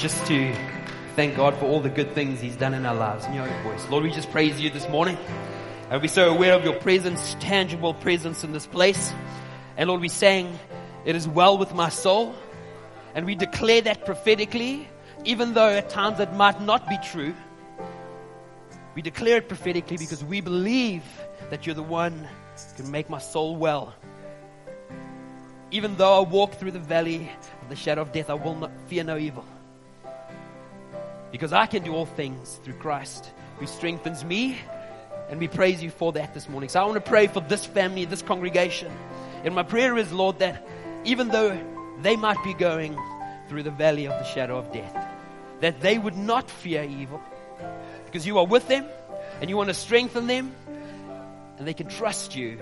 Just to thank God for all the good things He's done in our lives. In your own voice, Lord, we just praise You this morning, and we're so aware of Your presence, tangible presence in this place. And Lord, we sang, "It is well with my soul," and we declare that prophetically, even though at times it might not be true. We declare it prophetically because we believe that You're the one who can make my soul well. Even though I walk through the valley of the shadow of death, I will not fear no evil. Because I can do all things through Christ who strengthens me, and we praise You for that this morning. So I want to pray for this family, this congregation. And my prayer is, Lord, that even though they might be going through the valley of the shadow of death, that they would not fear evil, because You are with them and You want to strengthen them and they can trust You.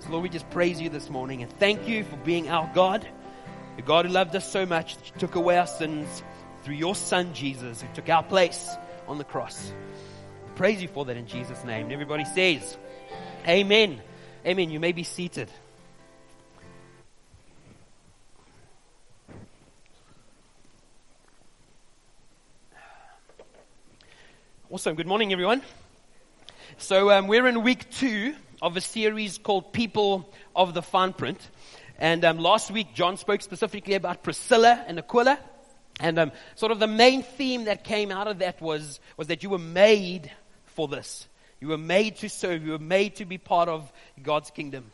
So Lord, we just praise You this morning and thank You for being our God, the God who loved us so much that You took away our sins through Your Son, Jesus, who took our place on the cross. We praise You for that in Jesus' name. And everybody says, amen. Amen. You may be seated. Awesome. Good morning, everyone. So we're in week 2 of a series called People of the Fine Print. And last week, John spoke specifically about Priscilla and Aquila. And sort of the main theme that came out of that was that you were made for this. You were made to serve. You were made to be part of God's kingdom.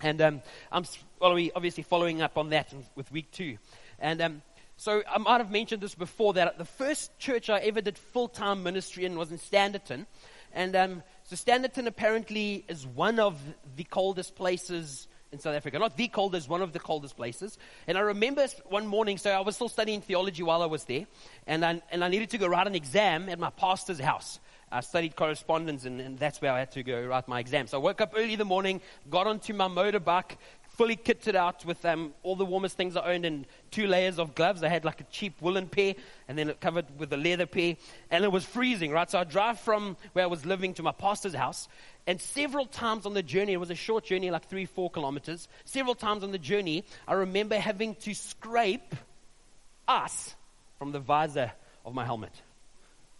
And I'm obviously following up on that with week 2. And so I might have mentioned this before, that the first church I ever did full-time ministry in was in Standerton. And so Standerton apparently is one of the coldest places in South Africa. Not the coldest, one of the coldest places. And I remember one morning, so I was still studying theology while I was there, and I needed to go write an exam at my pastor's house. I studied correspondence, and that's where I had to go write my exam. So I woke up early in the morning, got onto my motorbike, fully kitted out with all the warmest things I owned and 2 layers of gloves. I had like a cheap woolen pair and then it covered with a leather pair, and it was freezing, right? So I drive from where I was living to my pastor's house, and several times on the journey, it was a short journey, like 3-4 kilometers, several times on the journey, I remember having to scrape ice from the visor of my helmet.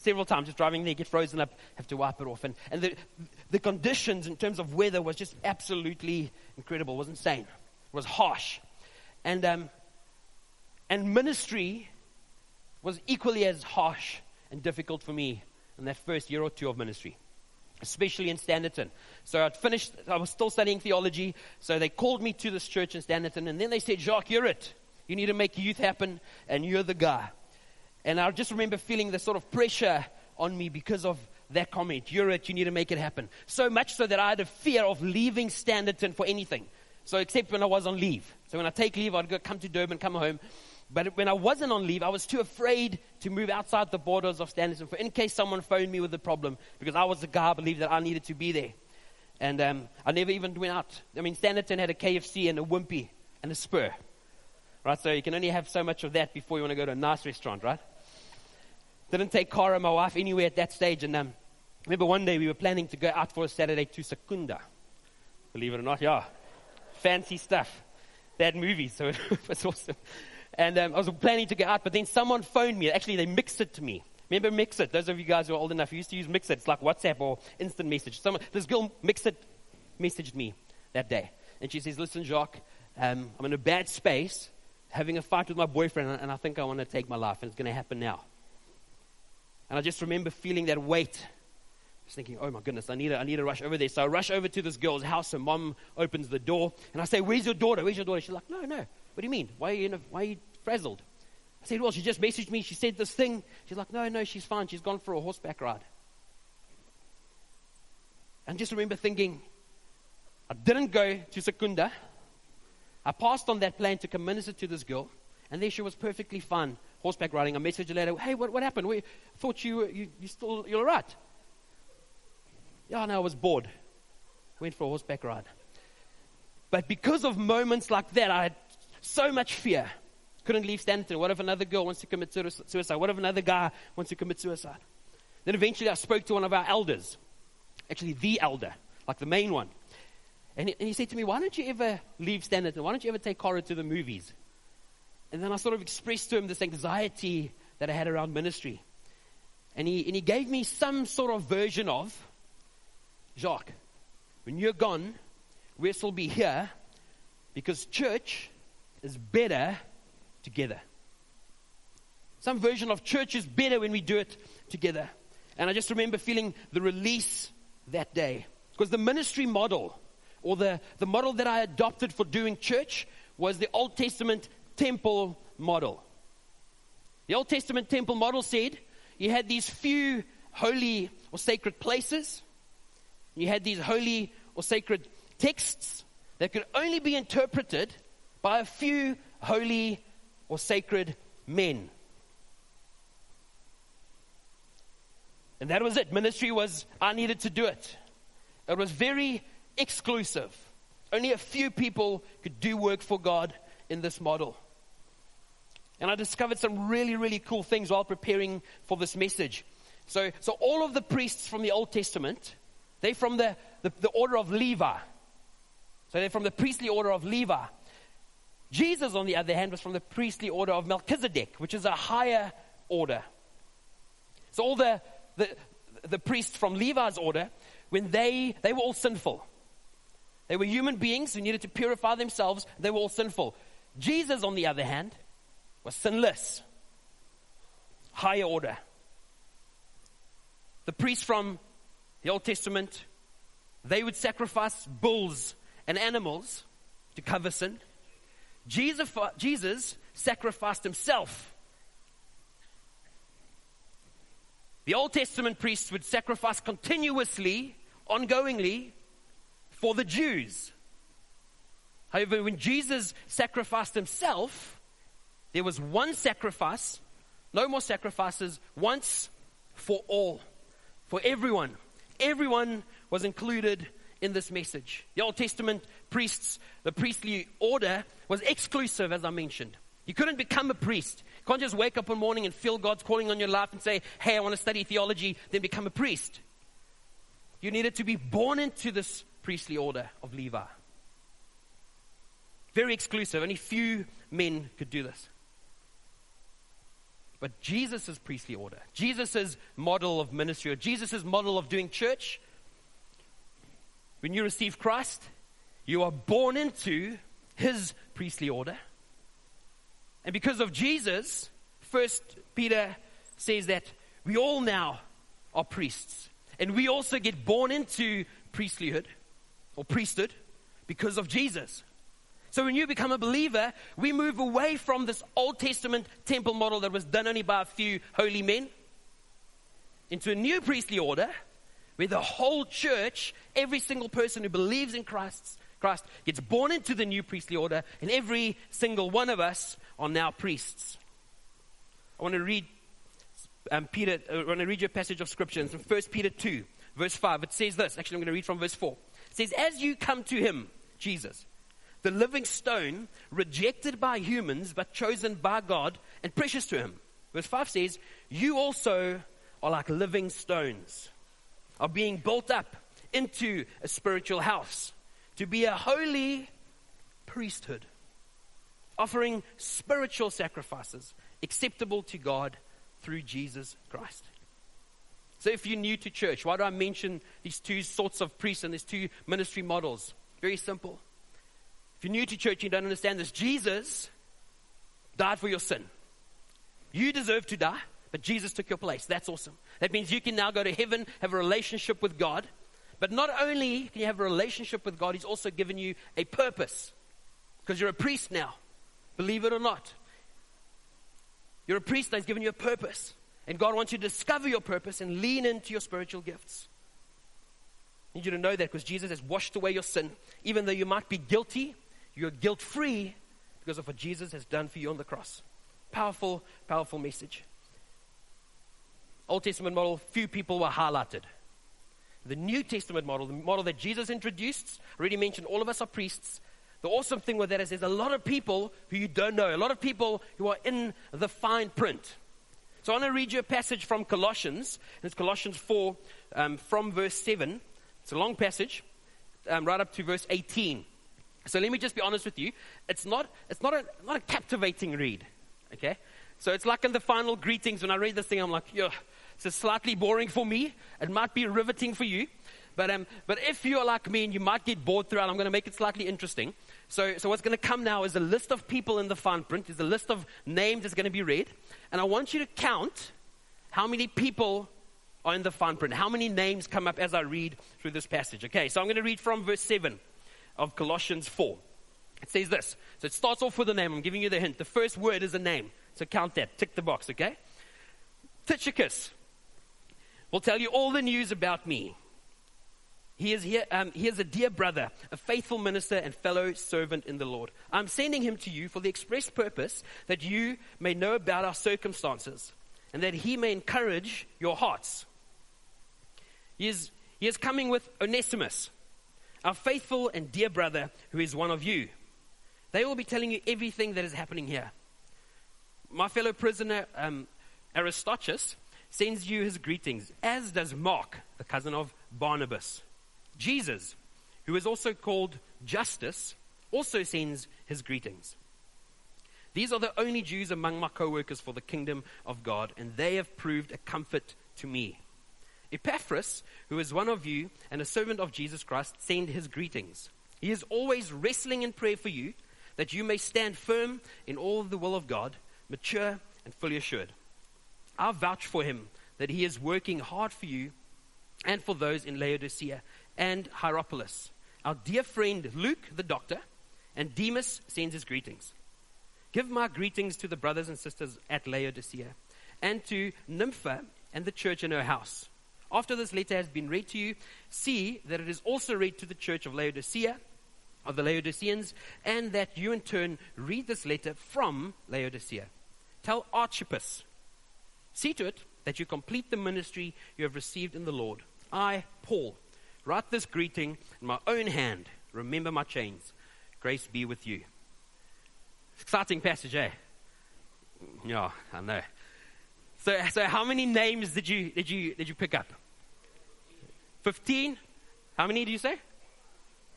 Several times, just driving there, get frozen up, have to wipe it off. And the conditions in terms of weather was just absolutely incredible. It was insane. It was harsh. And ministry was equally as harsh and difficult for me in that first year or 2 of ministry, especially in Standerton. So I was still studying theology, so they called me to this church in Standerton, and then they said, "Jacques, you're it. You need to make youth happen, and you're the guy." And I just remember feeling this sort of pressure on me because of that comment. "You're it, you need to make it happen." So much so that I had a fear of leaving Standerton for anything. So except when I was on leave. So when I take leave, I'd go come to Durban, come home. But when I wasn't on leave, I was too afraid to move outside the borders of Standerton, for in case someone phoned me with a problem, because I was the guy, I believed that I needed to be there. And I never even went out. I mean, Standerton had a KFC and a Wimpy and a Spur. Right, so you can only have so much of that before you want to go to a nice restaurant, right? Didn't take Cara, my wife, anywhere at that stage. And I remember one day we were planning to go out for a Saturday to Secunda. Believe it or not, yeah. Fancy stuff. Bad movie, so it was awesome. And I was planning to go out, but then someone phoned me. Actually, they mixed it to me. Remember Mixit? Those of you guys who are old enough, you used to use Mixit. It's like WhatsApp or instant message. This girl Mixit messaged me that day. And she says, "Listen, Jacques, I'm in a bad space, having a fight with my boyfriend, and I think I want to take my life, and it's going to happen now." And I just remember feeling that weight. I was thinking, oh my goodness, I need to rush over there. So I rush over to this girl's house. Her mom opens the door, and I say, "Where's your daughter? Where's your daughter?" She's like, No. What do you mean? Why are you frazzled?" I said, "Well, she just messaged me. She said this thing." She's like, No, she's fine. She's gone for a horseback ride." And I just remember thinking, I didn't go to Secunda. I passed on that plan to come minister to this girl, and there she was, perfectly fine, horseback riding. I messaged her later, "Hey, what happened? I thought you're all right." "Yeah, no, I was bored. Went for a horseback ride." But because of moments like that, I had so much fear. Couldn't leave Standerton. What if another girl wants to commit suicide? What if another guy wants to commit suicide? Then eventually I spoke to one of our elders, actually the elder, like the main one. And he said to me, "Why don't you ever leave Standerton? Why don't you ever take Cara to the movies?" And then I sort of expressed to him this anxiety that I had around ministry. And he gave me some sort of version of, Jacques, when you're gone, we'll still be here, because church is better together. Some version of church is better when we do it together. And I just remember feeling the release that day. Because the ministry model, or the model that I adopted for doing church, was the Old Testament temple model. The Old Testament temple model said you had these few holy or sacred places. You had these holy or sacred texts that could only be interpreted by a few holy or sacred men. And that was it. Ministry was, I needed to do it. It was very exclusive. Only a few people could do work for God in this model. And I discovered some really, really cool things while preparing for this message. So all of the priests from the Old Testament, they're from the order of Levi. So they're from the priestly order of Levi. Jesus, on the other hand, was from the priestly order of Melchizedek, which is a higher order. So all the priests from Levi's order, when they were all sinful. They were human beings who needed to purify themselves. They were all sinful. Jesus, on the other hand, was sinless. Higher order. The priests from the Old Testament, they would sacrifice bulls and animals to cover sin. Jesus sacrificed himself. The Old Testament priests would sacrifice continuously, ongoingly, for the Jews. However, when Jesus sacrificed himself, there was one sacrifice, no more sacrifices, once for all, for everyone. Everyone was included in this message. The Old Testament priests, the priestly order, was exclusive, as I mentioned. You couldn't become a priest. You can't just wake up one morning and feel God's calling on your life and say, hey, I want to study theology, then become a priest. You needed to be born into this priestly order of Levi. Very exclusive. Only few men could do this. But Jesus' priestly order, Jesus' model of ministry, or Jesus' model of doing church, when you receive Christ, you are born into his priestly order. And because of Jesus, 1 Peter says that we all now are priests. And we also get born into priesthood, or priesthood, because of Jesus. So when you become a believer, we move away from this Old Testament temple model that was done only by a few holy men into a new priestly order where the whole church, every single person who believes in Christ gets born into the new priestly order, and every single one of us are now priests. I want to read you a passage of scripture. It's from 1 Peter 2, verse 5. It says this. Actually, I'm going to read from verse 4. It says, as you come to him, Jesus, the living stone, rejected by humans, but chosen by God and precious to him. Verse 5 says, you also are like living stones, are being built up into a spiritual house, to be a holy priesthood, offering spiritual sacrifices acceptable to God through Jesus Christ. So if you're new to church, why do I mention these two sorts of priests and these two ministry models? Very simple. If you're new to church, you don't understand this. Jesus died for your sin. You deserve to die, but Jesus took your place. That's awesome. That means you can now go to heaven, have a relationship with God. But not only can you have a relationship with God, he's also given you a purpose. Because you're a priest now. Believe it or not. You're a priest and he's given you a purpose. And God wants you to discover your purpose and lean into your spiritual gifts. I need you to know that because Jesus has washed away your sin. Even though you might be guilty, you're guilt-free because of what Jesus has done for you on the cross. Powerful, powerful message. Old Testament model, few people were highlighted. The New Testament model, the model that Jesus introduced, already mentioned, all of us are priests. The awesome thing with that is there's a lot of people who you don't know, a lot of people who are in the fine print. So I want to read you a passage from Colossians, and it's Colossians 4, from verse 7. It's a long passage, right up to verse 18. So let me just be honest with you. It's not a captivating read, okay? So it's like in the final greetings, when I read this thing, I'm like, yeah, it's slightly boring for me. It might be riveting for you. But if you're like me and you might get bored throughout, I'm going to make it slightly interesting. So what's going to come now is a list of people in the fine print. There's a list of names that's going to be read. And I want you to count how many people are in the fine print, how many names come up as I read through this passage. Okay, so I'm going to read from verse 7 of Colossians 4. It says this. So it starts off with a name. I'm giving you the hint. The first word is a name. So count that. Tick the box, okay? Tychicus will tell you all the news about me. He is here. He is a dear brother, a faithful minister and fellow servant in the Lord. I'm sending him to you for the express purpose that you may know about our circumstances and that he may encourage your hearts. He is coming with Onesimus, our faithful and dear brother who is one of you. They will be telling you everything that is happening here. My fellow prisoner, Aristarchus, sends you his greetings, as does Mark, the cousin of Barnabas. Jesus, who is also called Justice, also sends his greetings. These are the only Jews among my co-workers for the kingdom of God, and they have proved a comfort to me. Epaphras, who is one of you and a servant of Jesus Christ, sends his greetings. He is always wrestling in prayer for you, that you may stand firm in all the will of God, mature and fully assured. I vouch for him that he is working hard for you and for those in Laodicea and Hierapolis. Our dear friend Luke, the doctor, and Demas sends his greetings. Give my greetings to the brothers and sisters at Laodicea and to Nympha and the church in her house. After this letter has been read to you, see that it is also read to the church of Laodicea, of the Laodiceans, and that you in turn read this letter from Laodicea. Tell Archippus, see to it that you complete the ministry you have received in the Lord. I, Paul, write this greeting in my own hand. Remember my chains. Grace be with you. Exciting passage, eh? Yeah, I know. So how many names did you pick up? 15? How many do you say?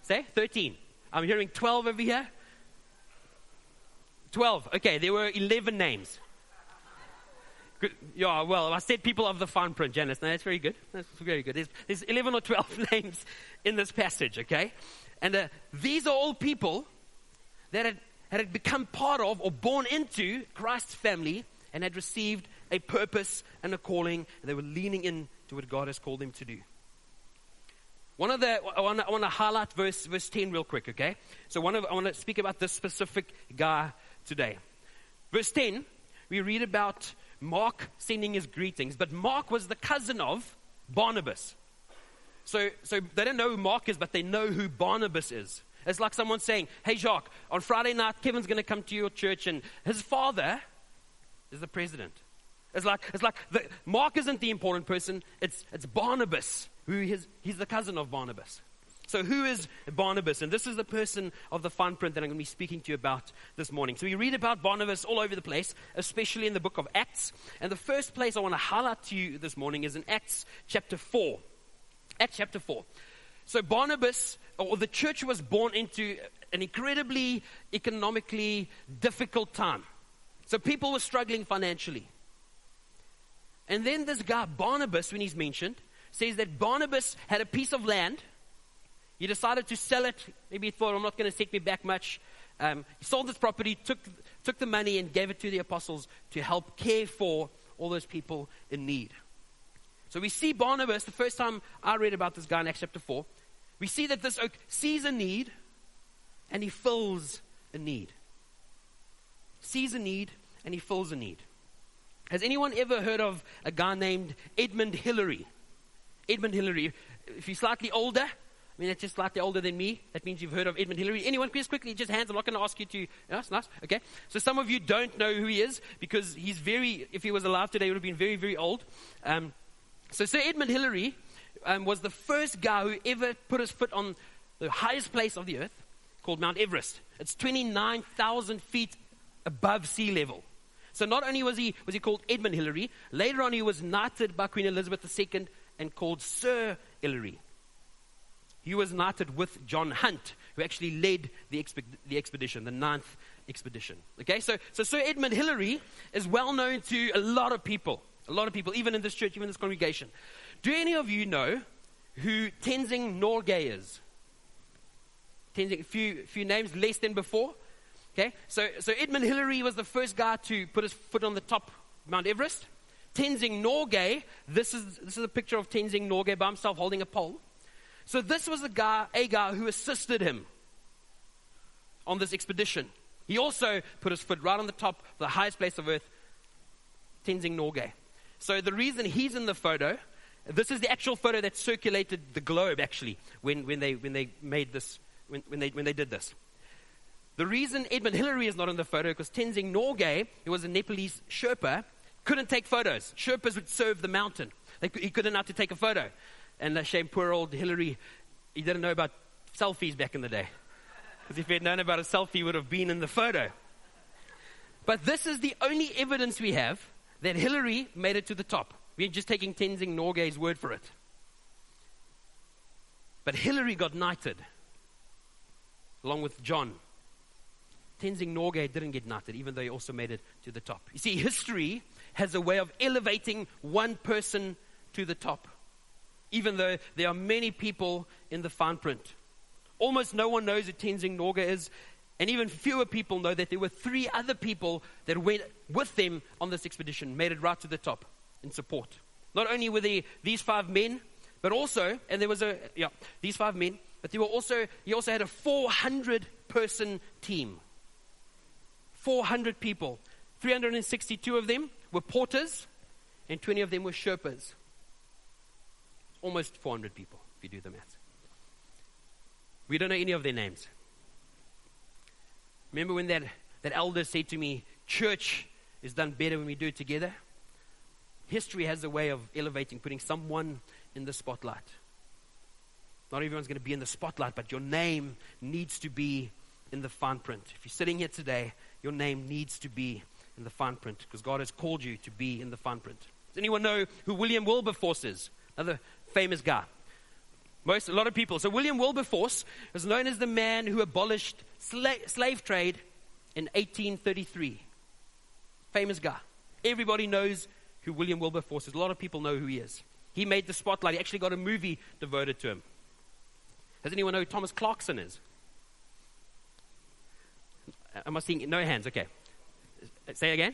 13. I'm hearing 12 over here. 12. Okay, there were 11 names. Good. Yeah, well, I said people of the fine print, Janice. No, that's very good. That's very good. There's 11 or 12 names in this passage, okay? And these are all people that had become part of or born into Christ's family and had received a purpose and a calling. And they were leaning in to what God has called them to do. I want to highlight verse 10 real quick, okay? I want to speak about this specific guy today. Verse 10, we read about Mark sending his greetings, but Mark was the cousin of Barnabas. So they don't know who Mark is, but they know who Barnabas is. It's like someone saying, hey Jacques, on Friday night, Kevin's going to come to your church and his father is the president. It's like Mark isn't the important person, it's Barnabas, he's the cousin of Barnabas. So who is Barnabas? And this is the person of the fine print that I'm going to be speaking to you about this morning. So we read about Barnabas all over the place, especially in the book of Acts. And the first place I want to highlight to you this morning is in Acts chapter 4. Acts chapter 4. So Barnabas, or the church, was born into an incredibly economically difficult time. So people were struggling financially. And then this guy Barnabas, when he's mentioned, says that Barnabas had a piece of land. He decided to sell it. Maybe he thought, I'm not going to take me back much. He sold this property, took the money and gave it to the apostles to help care for all those people in need. So we see Barnabas, the first time I read about this guy in Acts chapter 4, we see that this oak sees a need and he fills a need. Sees a need and he fills a need. Has anyone ever heard of a guy named Edmund Hillary? Edmund Hillary, if you're slightly older, I mean, that's just slightly older than me. That means you've heard of Edmund Hillary. Anyone, please quickly, just hands. I'm not going to ask you to. No, it's nice. Okay. So some of you don't know who he is because he's if he was alive today, he would have been very, very old. So Sir Edmund Hillary was the first guy who ever put his foot on the highest place of the earth called Mount Everest. It's 29,000 feet above sea level. So not only was he called Edmund Hillary, later on he was knighted by Queen Elizabeth II and called Sir Hillary. He was knighted with John Hunt, who actually led the expedition, the ninth expedition. Okay, so Sir Edmund Hillary is well known to a lot of people, even in this church, even in this congregation. Do any of you know who Tenzing Norgay is? Tenzing, few names less than before. Okay, so Edmund Hillary was the first guy to put his foot on the top of Mount Everest. Tenzing Norgay, this is a picture of Tenzing Norgay by himself holding a pole. So this was a guy who assisted him on this expedition. He also put his foot right on the top, the highest place of earth, Tenzing Norgay. So the reason he's in the photo, this is the actual photo that circulated the globe actually when they did this. The reason Edmund Hillary is not in the photo because Tenzing Norgay, who was a Nepalese Sherpa, couldn't take photos. Sherpas would serve the mountain. He couldn't have to take a photo. And shame poor old Hillary, he didn't know about selfies back in the day. Because if he had known about a selfie, he would have been in the photo. But this is the only evidence we have that Hillary made it to the top. We're just taking Tenzing Norgay's word for it. But Hillary got knighted, along with John. Tenzing Norgay didn't get knighted, even though he also made it to the top. You see, history has a way of elevating one person to the top, even though there are many people in the fine print. Almost no one knows who Tenzing Norgay is, and even fewer people know that there were 3 other people that went with them on this expedition, made it right to the top in support. Not only were there these 5 men, but also, and there was these 5 men, but he also had a 400-person team. 400 people, 362 of them were porters, and 20 of them were Sherpas. Almost 400 people, if you do the math. We don't know any of their names. Remember when that elder said to me, church is done better when we do it together? History has a way of elevating, putting someone in the spotlight. Not everyone's going to be in the spotlight, but your name needs to be in the fine print. If you're sitting here today, your name needs to be in the fine print because God has called you to be in the fine print. Does anyone know who William Wilberforce is? Another famous guy. A lot of people. So William Wilberforce is known as the man who abolished slave trade in 1833. Famous guy. Everybody knows who William Wilberforce is. A lot of people know who he is. He made the spotlight. He actually got a movie devoted to him. Does anyone know who Thomas Clarkson is? Am I seeing no hands? Okay. Say again?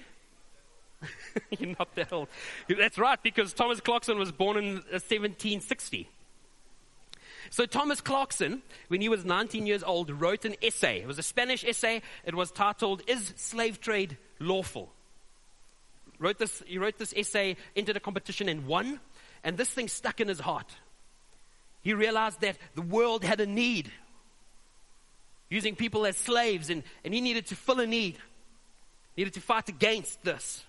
You're not that old. That's right, because Thomas Clarkson was born in 1760. So Thomas Clarkson, when he was 19 years old, wrote an essay. It was a Spanish essay. It was titled, Is Slave Trade Lawful? He wrote this essay, entered a competition and won. And this thing stuck in his heart. He realized that the world had a need, using people as slaves, and he needed to fill a need, needed to fight against this.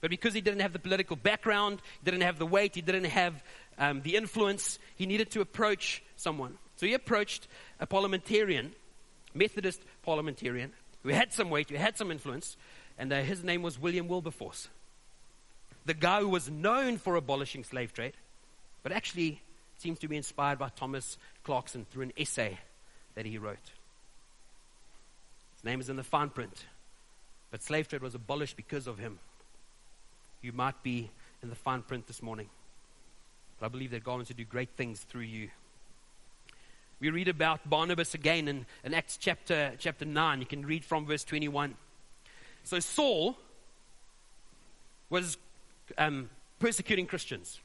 But because he didn't have the political background, he didn't have the weight, he didn't have the influence, he needed to approach someone. So he approached a parliamentarian, Methodist parliamentarian, who had some weight, who had some influence, and his name was William Wilberforce. The guy who was known for abolishing slave trade, but actually seems to be inspired by Thomas Clarkson through an essay that he wrote. His name is in the fine print, but slave trade was abolished because of him. You might be in the fine print this morning, but I believe that God wants to do great things through you. We read about Barnabas again in Acts chapter 9. You can read from verse 21. So Saul was persecuting Christians.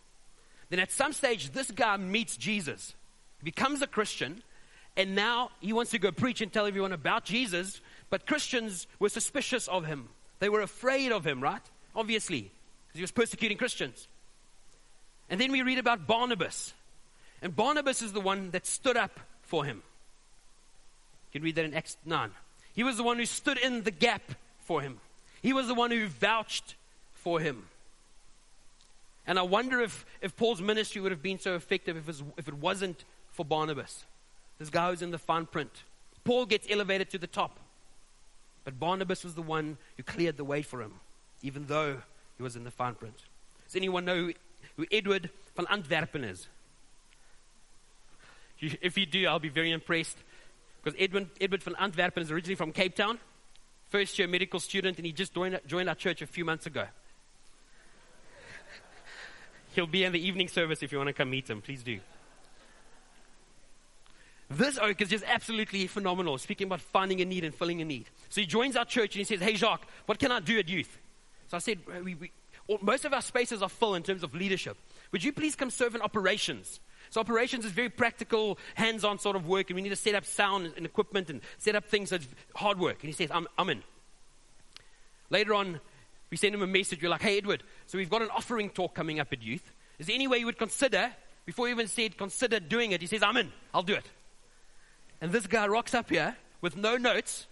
Then at some stage, this guy meets Jesus. He becomes a Christian, and now he wants to go preach and tell everyone about Jesus, but Christians were suspicious of him. They were afraid of him, right? Obviously, because he was persecuting Christians. And then we read about Barnabas. And Barnabas is the one that stood up for him. You can read that in Acts 9. He was the one who stood in the gap for him. He was the one who vouched for him. And I wonder if Paul's ministry would have been so effective if it wasn't for Barnabas. This guy who's in the fine print. Paul gets elevated to the top. But Barnabas was the one who cleared the way for him, even though he was in the fine print. Does anyone know who Edward van Antwerpen is? If you do, I'll be very impressed. Because Edward van Antwerpen is originally from Cape Town, first year medical student, and he just joined our church a few months ago. He'll be in the evening service if you want to come meet him. Please do. This oak is just absolutely phenomenal, speaking about finding a need and filling a need. So he joins our church and he says, "Hey Jacques, what can I do at youth?" So I said, most of our spaces are full in terms of leadership. Would you please come serve in operations? So operations is very practical, hands-on sort of work, and we need to set up sound and equipment and set up things. So it's hard work. And he says, I'm in. Later on, we send him a message. We're like, "Hey Edward, so we've got an offering talk coming up at youth. Is there any way you would consider?" Before he even said consider doing it, he says, "I'm in. I'll do it." And this guy rocks up here with no notes,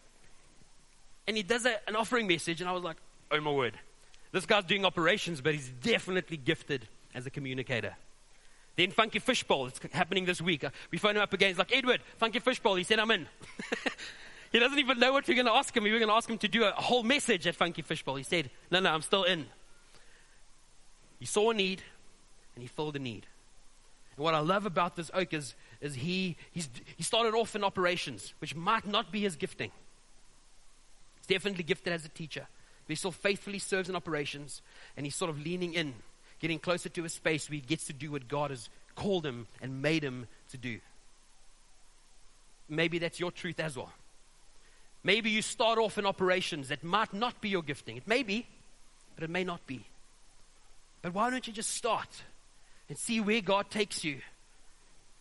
and he does an offering message, and I was like, oh my word. This guy's doing operations, but he's definitely gifted as a communicator. Then Funky Fishbowl, it's happening this week. We phone him up again, he's like, "Edward, Funky Fishbowl," he said, "I'm in." He doesn't even know what we're going to ask him. We were going to ask him to do a whole message at Funky Fishbowl. He said, no, I'm still in. He saw a need, and he filled the need. And what I love about this oak is he started off in operations, which might not be his gifting. He's definitely gifted as a teacher, but he still faithfully serves in operations, and he's sort of leaning in, getting closer to a space where he gets to do what God has called him and made him to do. Maybe that's your truth as well. Maybe you start off in operations. That might not be your gifting. It may be, but it may not be. But why don't you just start and see where God takes you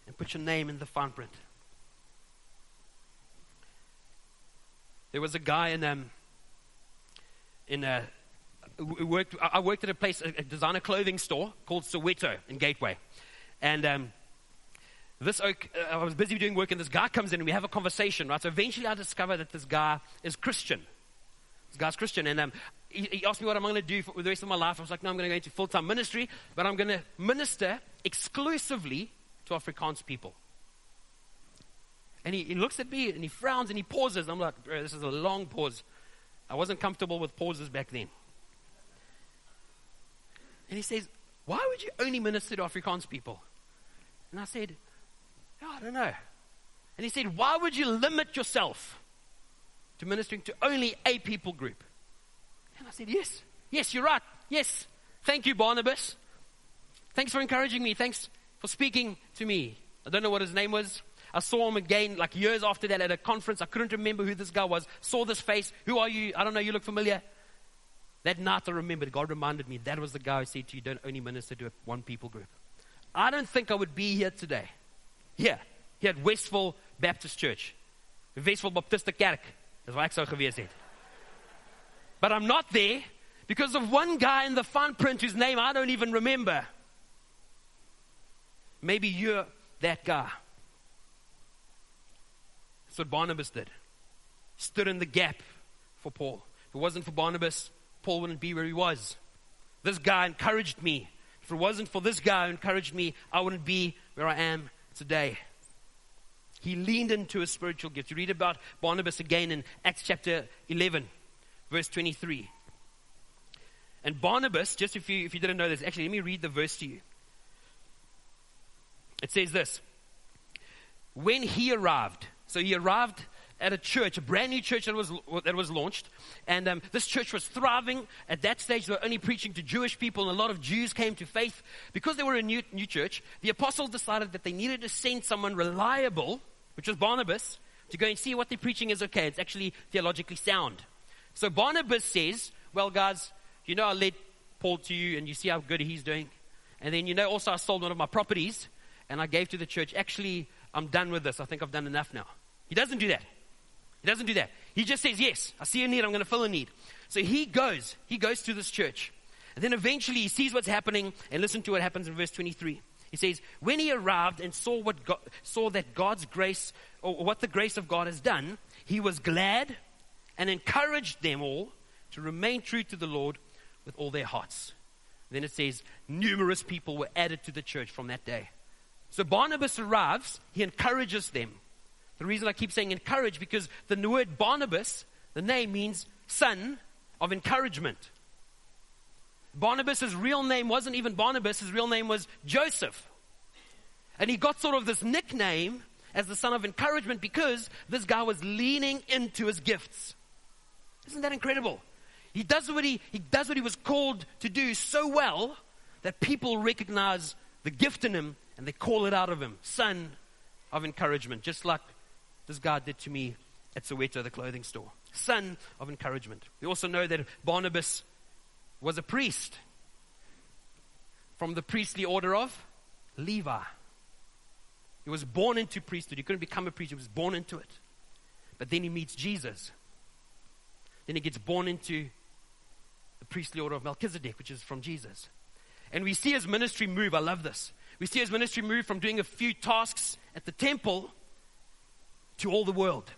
and put your name in the fine print? There was a guy I worked at a place, a designer clothing store called Soweto in Gateway. And this oak, I was busy doing work, and this guy comes in and we have a conversation, right? So eventually I discover that this guy is Christian. This guy's Christian. And he asked me what I'm going to do for the rest of my life. I was like, no, I'm going to go into full-time ministry, but I'm going to minister exclusively to Afrikaans people. And he looks at me and he frowns and he pauses. I'm like, bro, this is a long pause. I wasn't comfortable with pauses back then. And he says, "Why would you only minister to Afrikaans people?" And I said, "I don't know." And he said, "Why would you limit yourself to ministering to only a people group?" And I said, yes, you're right. Yes, thank you, Barnabas. Thanks for encouraging me. Thanks for speaking to me. I don't know what his name was. I saw him again like years after that at a conference. I couldn't remember who this guy was. Saw this face. Who are you? I don't know. You look familiar. That night I remembered, God reminded me, that was the guy who said to you, don't only minister to one people group. I don't think I would be here today. Here at Westville Baptist Church. Westville Baptist Kerk. That's why I so gewees het. But I'm not there because of one guy in the fine print whose name I don't even remember. Maybe you're that guy. That's what Barnabas did. Stood in the gap for Paul. If it wasn't for Barnabas, Paul wouldn't be where he was. This guy encouraged me. If it wasn't for this guy who encouraged me, I wouldn't be where I am today. He leaned into his spiritual gift. You read about Barnabas again in Acts chapter 11, verse 23. And Barnabas, just if you didn't know this, actually let me read the verse to you. It says this. When he arrived, so he arrived at a church, a brand new church that was launched. And this church was thriving. At that stage, they were only preaching to Jewish people, and a lot of Jews came to faith. Because they were a new church, the apostles decided that they needed to send someone reliable, which was Barnabas, to go and see what they're preaching is okay. It's actually theologically sound. So Barnabas says, well, guys, I led Paul to you, and you see how good he's doing. And then, also I sold one of my properties, and I gave to the church. Actually, I'm done with this. I think I've done enough now. He doesn't do that. He doesn't do that. He just says, yes, I see a need. I'm going to fill a need. So he goes to this church. And then eventually he sees what's happening, and listen to what happens in verse 23. He says, when he arrived and saw that God's grace, or what the grace of God has done, he was glad and encouraged them all to remain true to the Lord with all their hearts. And then it says, numerous people were added to the church from that day. So Barnabas arrives, he encourages them. The reason I keep saying encourage, because the word Barnabas, the name means son of encouragement. Barnabas' real name wasn't even Barnabas, his real name was Joseph. And he got sort of this nickname as the son of encouragement because this guy was leaning into his gifts. Isn't that incredible? He does what he was called to do so well that people recognize the gift in him and they call it out of him. Son of encouragement, just like this guy did to me at Soweto, the clothing store. Son of encouragement. We also know that Barnabas was a priest from the priestly order of Levi. He was born into priesthood. He couldn't become a priest. He was born into it. But then he meets Jesus. Then he gets born into the priestly order of Melchizedek, which is from Jesus. And we see his ministry move. I love this. We see his ministry move from doing a few tasks at the temple to all the world.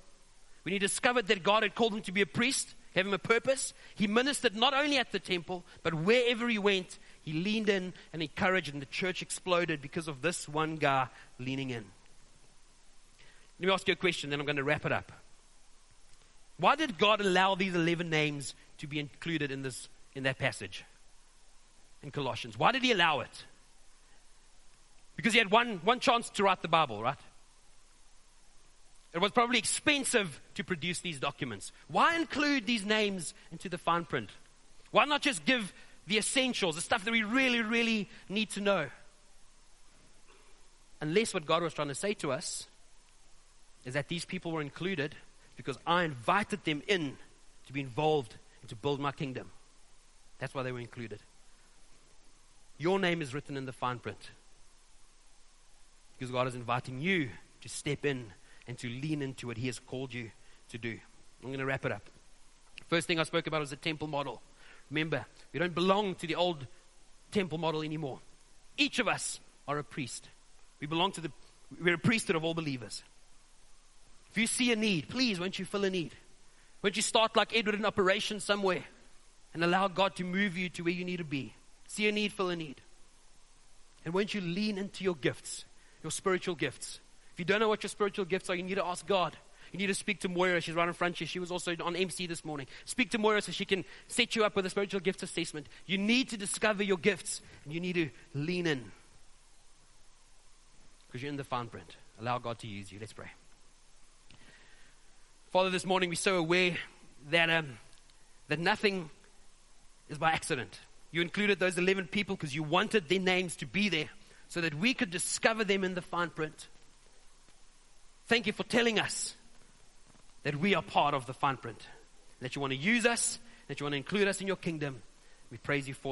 When he discovered that God had called him to be a priest, gave him a purpose, he ministered not only at the temple, but wherever he went, he leaned in and encouraged, and the church exploded because of this one guy leaning in. Let me ask you a question, then I'm going to wrap it up. Why did God allow these 11 names to be included in that passage in Colossians? Why did he allow it? Because he had one chance to write the Bible, right? It was probably expensive to produce these documents. Why include these names into the fine print? Why not just give the essentials, the stuff that we really, really need to know? Unless what God was trying to say to us is that these people were included because I invited them in to be involved and to build my kingdom. That's why they were included. Your name is written in the fine print because God is inviting you to step in and to lean into what he has called you to do. I'm going to wrap it up. First thing I spoke about was the temple model. Remember, we don't belong to the old temple model anymore. Each of us are a priest. We're a priesthood of all believers. If you see a need, please, won't you fill a need? Won't you start like Edward in operation somewhere and allow God to move you to where you need to be? See a need, fill a need. And won't you lean into your gifts, your spiritual gifts? If you don't know what your spiritual gifts are, you need to ask God. You need to speak to Moira. She's right in front of you. She was also on MC this morning. Speak to Moira so she can set you up with a spiritual gifts assessment. You need to discover your gifts, and you need to lean in because you're in the fine print. Allow God to use you. Let's pray. Father, this morning we're so aware that nothing is by accident. You included those 11 people because you wanted their names to be there so that we could discover them in the fine print. Thank you for telling us that we are part of the fine print, that you want to use us, that you want to include us in your kingdom. We praise you for